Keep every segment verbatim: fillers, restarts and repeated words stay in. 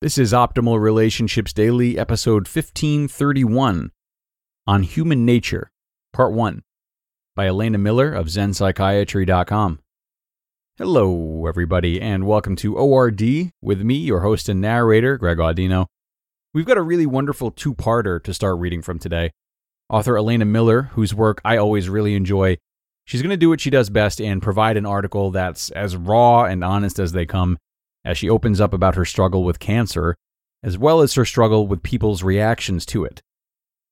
This is Optimal Relationships Daily, episode fifteen thirty-one, On Human Nature, Part one, by Elena Miller of Zen Psychiatry dot com. Hello, everybody, and welcome to O R D with me, your host and narrator, Greg Audino. We've got a really wonderful two-parter to start reading from today. Author Elena Miller, whose work I always really enjoy, she's going to do what she does best and provide an article that's as raw and honest as they come, as she opens up about her struggle with cancer, as well as her struggle with people's reactions to it.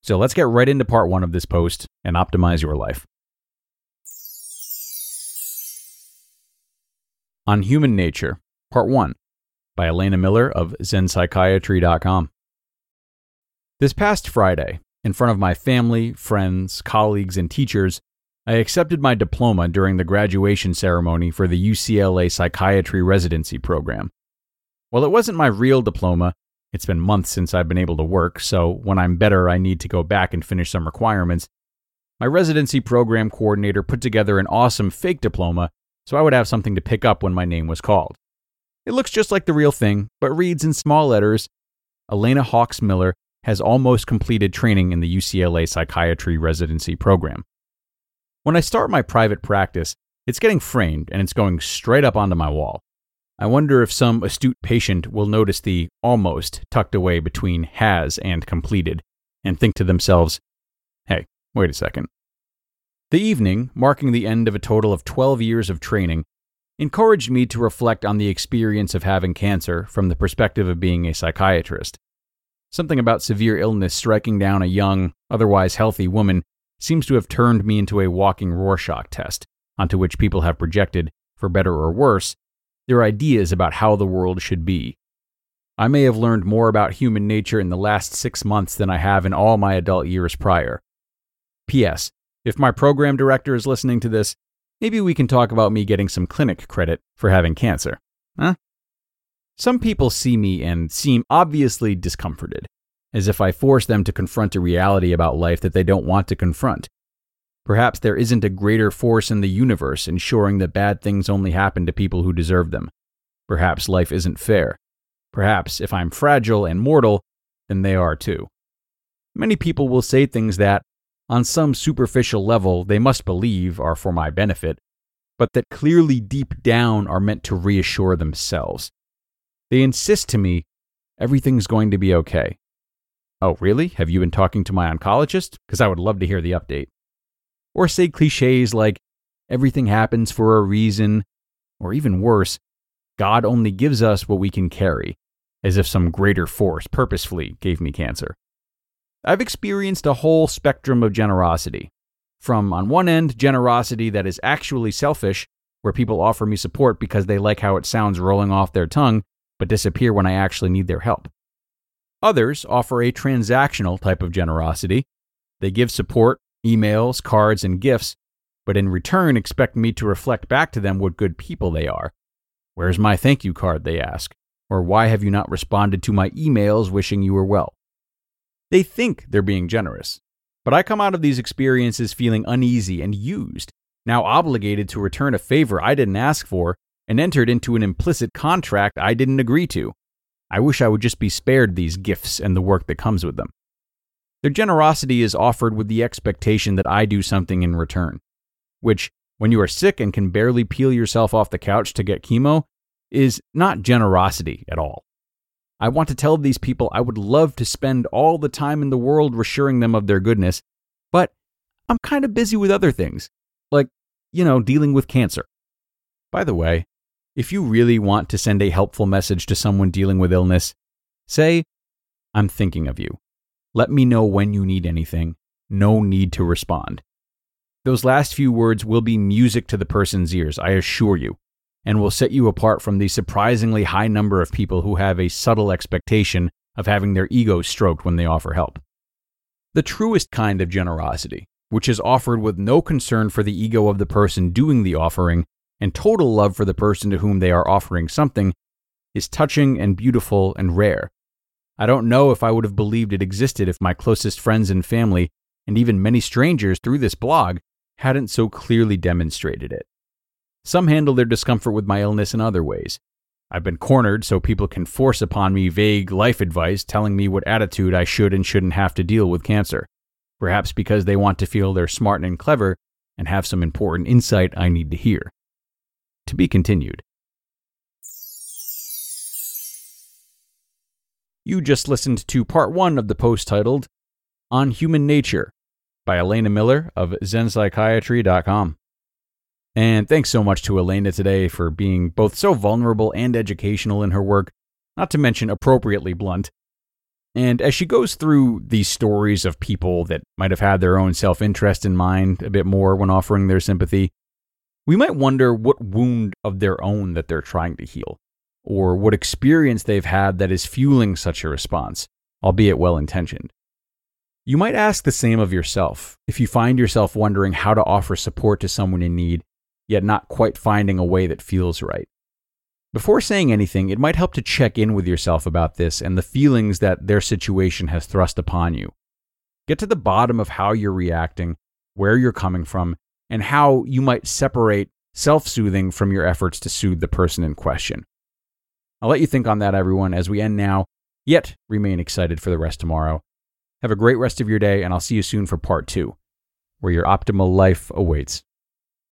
So let's get right into part one of this post and optimize your life. On Human Nature, Part one, by Elena Miller of Zen Psychiatry dot com. This past Friday, in front of my family, friends, colleagues, and teachers, I accepted my diploma during the graduation ceremony for the U C L A Psychiatry Residency Program. While it wasn't my real diploma, it's been months since I've been able to work, so when I'm better, I need to go back and finish some requirements. My residency program coordinator put together an awesome fake diploma, so I would have something to pick up when my name was called. It looks just like the real thing, but reads in small letters, Elena Hawks Miller has almost completed training in the U C L A Psychiatry Residency Program. When I start my private practice, it's getting framed and it's going straight up onto my wall. I wonder if some astute patient will notice the almost tucked away between has and completed and think to themselves, hey, wait a second. The evening, marking the end of a total of twelve years of training, encouraged me to reflect on the experience of having cancer from the perspective of being a psychiatrist. Something about severe illness striking down a young, otherwise healthy woman seems to have turned me into a walking Rorschach test, onto which people have projected, for better or worse, their ideas about how the world should be. I may have learned more about human nature in the last six months than I have in all my adult years prior. P S. If my program director is listening to this, maybe we can talk about me getting some clinic credit for having cancer. Huh? Some people see me and seem obviously discomforted, as if I force them to confront a reality about life that they don't want to confront. Perhaps there isn't a greater force in the universe ensuring that bad things only happen to people who deserve them. Perhaps life isn't fair. Perhaps if I'm fragile and mortal, then they are too. Many people will say things that, on some superficial level, they must believe are for my benefit, but that clearly deep down are meant to reassure themselves. They insist to me, everything's going to be okay. Oh, really? Have you been talking to my oncologist? Because I would love to hear the update. Or say cliches like, everything happens for a reason, or even worse, God only gives us what we can carry, as if some greater force purposefully gave me cancer. I've experienced a whole spectrum of generosity, from, on one end, generosity that is actually selfish, where people offer me support because they like how it sounds rolling off their tongue, but disappear when I actually need their help. Others offer a transactional type of generosity. They give support, emails, cards, and gifts, but in return expect me to reflect back to them what good people they are. Where's my thank you card, they ask, or why have you not responded to my emails wishing you were well? They think they're being generous, but I come out of these experiences feeling uneasy and used, now obligated to return a favor I didn't ask for and entered into an implicit contract I didn't agree to. I wish I would just be spared these gifts and the work that comes with them. Their generosity is offered with the expectation that I do something in return, which, when you are sick and can barely peel yourself off the couch to get chemo, is not generosity at all. I want to tell these people I would love to spend all the time in the world reassuring them of their goodness, but I'm kind of busy with other things, like, you know, dealing with cancer. By the way, if you really want to send a helpful message to someone dealing with illness, say, I'm thinking of you. Let me know when you need anything. No need to respond. Those last few words will be music to the person's ears, I assure you, and will set you apart from the surprisingly high number of people who have a subtle expectation of having their egos stroked when they offer help. The truest kind of generosity, which is offered with no concern for the ego of the person doing the offering and total love for the person to whom they are offering something, is touching and beautiful and rare. I don't know if I would have believed it existed if my closest friends and family, and even many strangers through this blog, hadn't so clearly demonstrated it. Some handle their discomfort with my illness in other ways. I've been cornered so people can force upon me vague life advice telling me what attitude I should and shouldn't have to deal with cancer, perhaps because they want to feel they're smart and clever and have some important insight I need to hear. To be continued. You just listened to part one of the post titled On Human Nature by Elena Miller of Zen Psychiatry dot com. And thanks so much to Elena today for being both so vulnerable and educational in her work, not to mention appropriately blunt. And as she goes through these stories of people that might have had their own self-interest in mind a bit more when offering their sympathy, we might wonder what wound of their own that they're trying to heal, or what experience they've had that is fueling such a response, albeit well-intentioned. You might ask the same of yourself if you find yourself wondering how to offer support to someone in need, yet not quite finding a way that feels right. Before saying anything, it might help to check in with yourself about this and the feelings that their situation has thrust upon you. Get to the bottom of how you're reacting, where you're coming from, and how you might separate self-soothing from your efforts to soothe the person in question. I'll let you think on that, everyone, as we end now, yet remain excited for the rest tomorrow. Have a great rest of your day, and I'll see you soon for part two, where your optimal life awaits.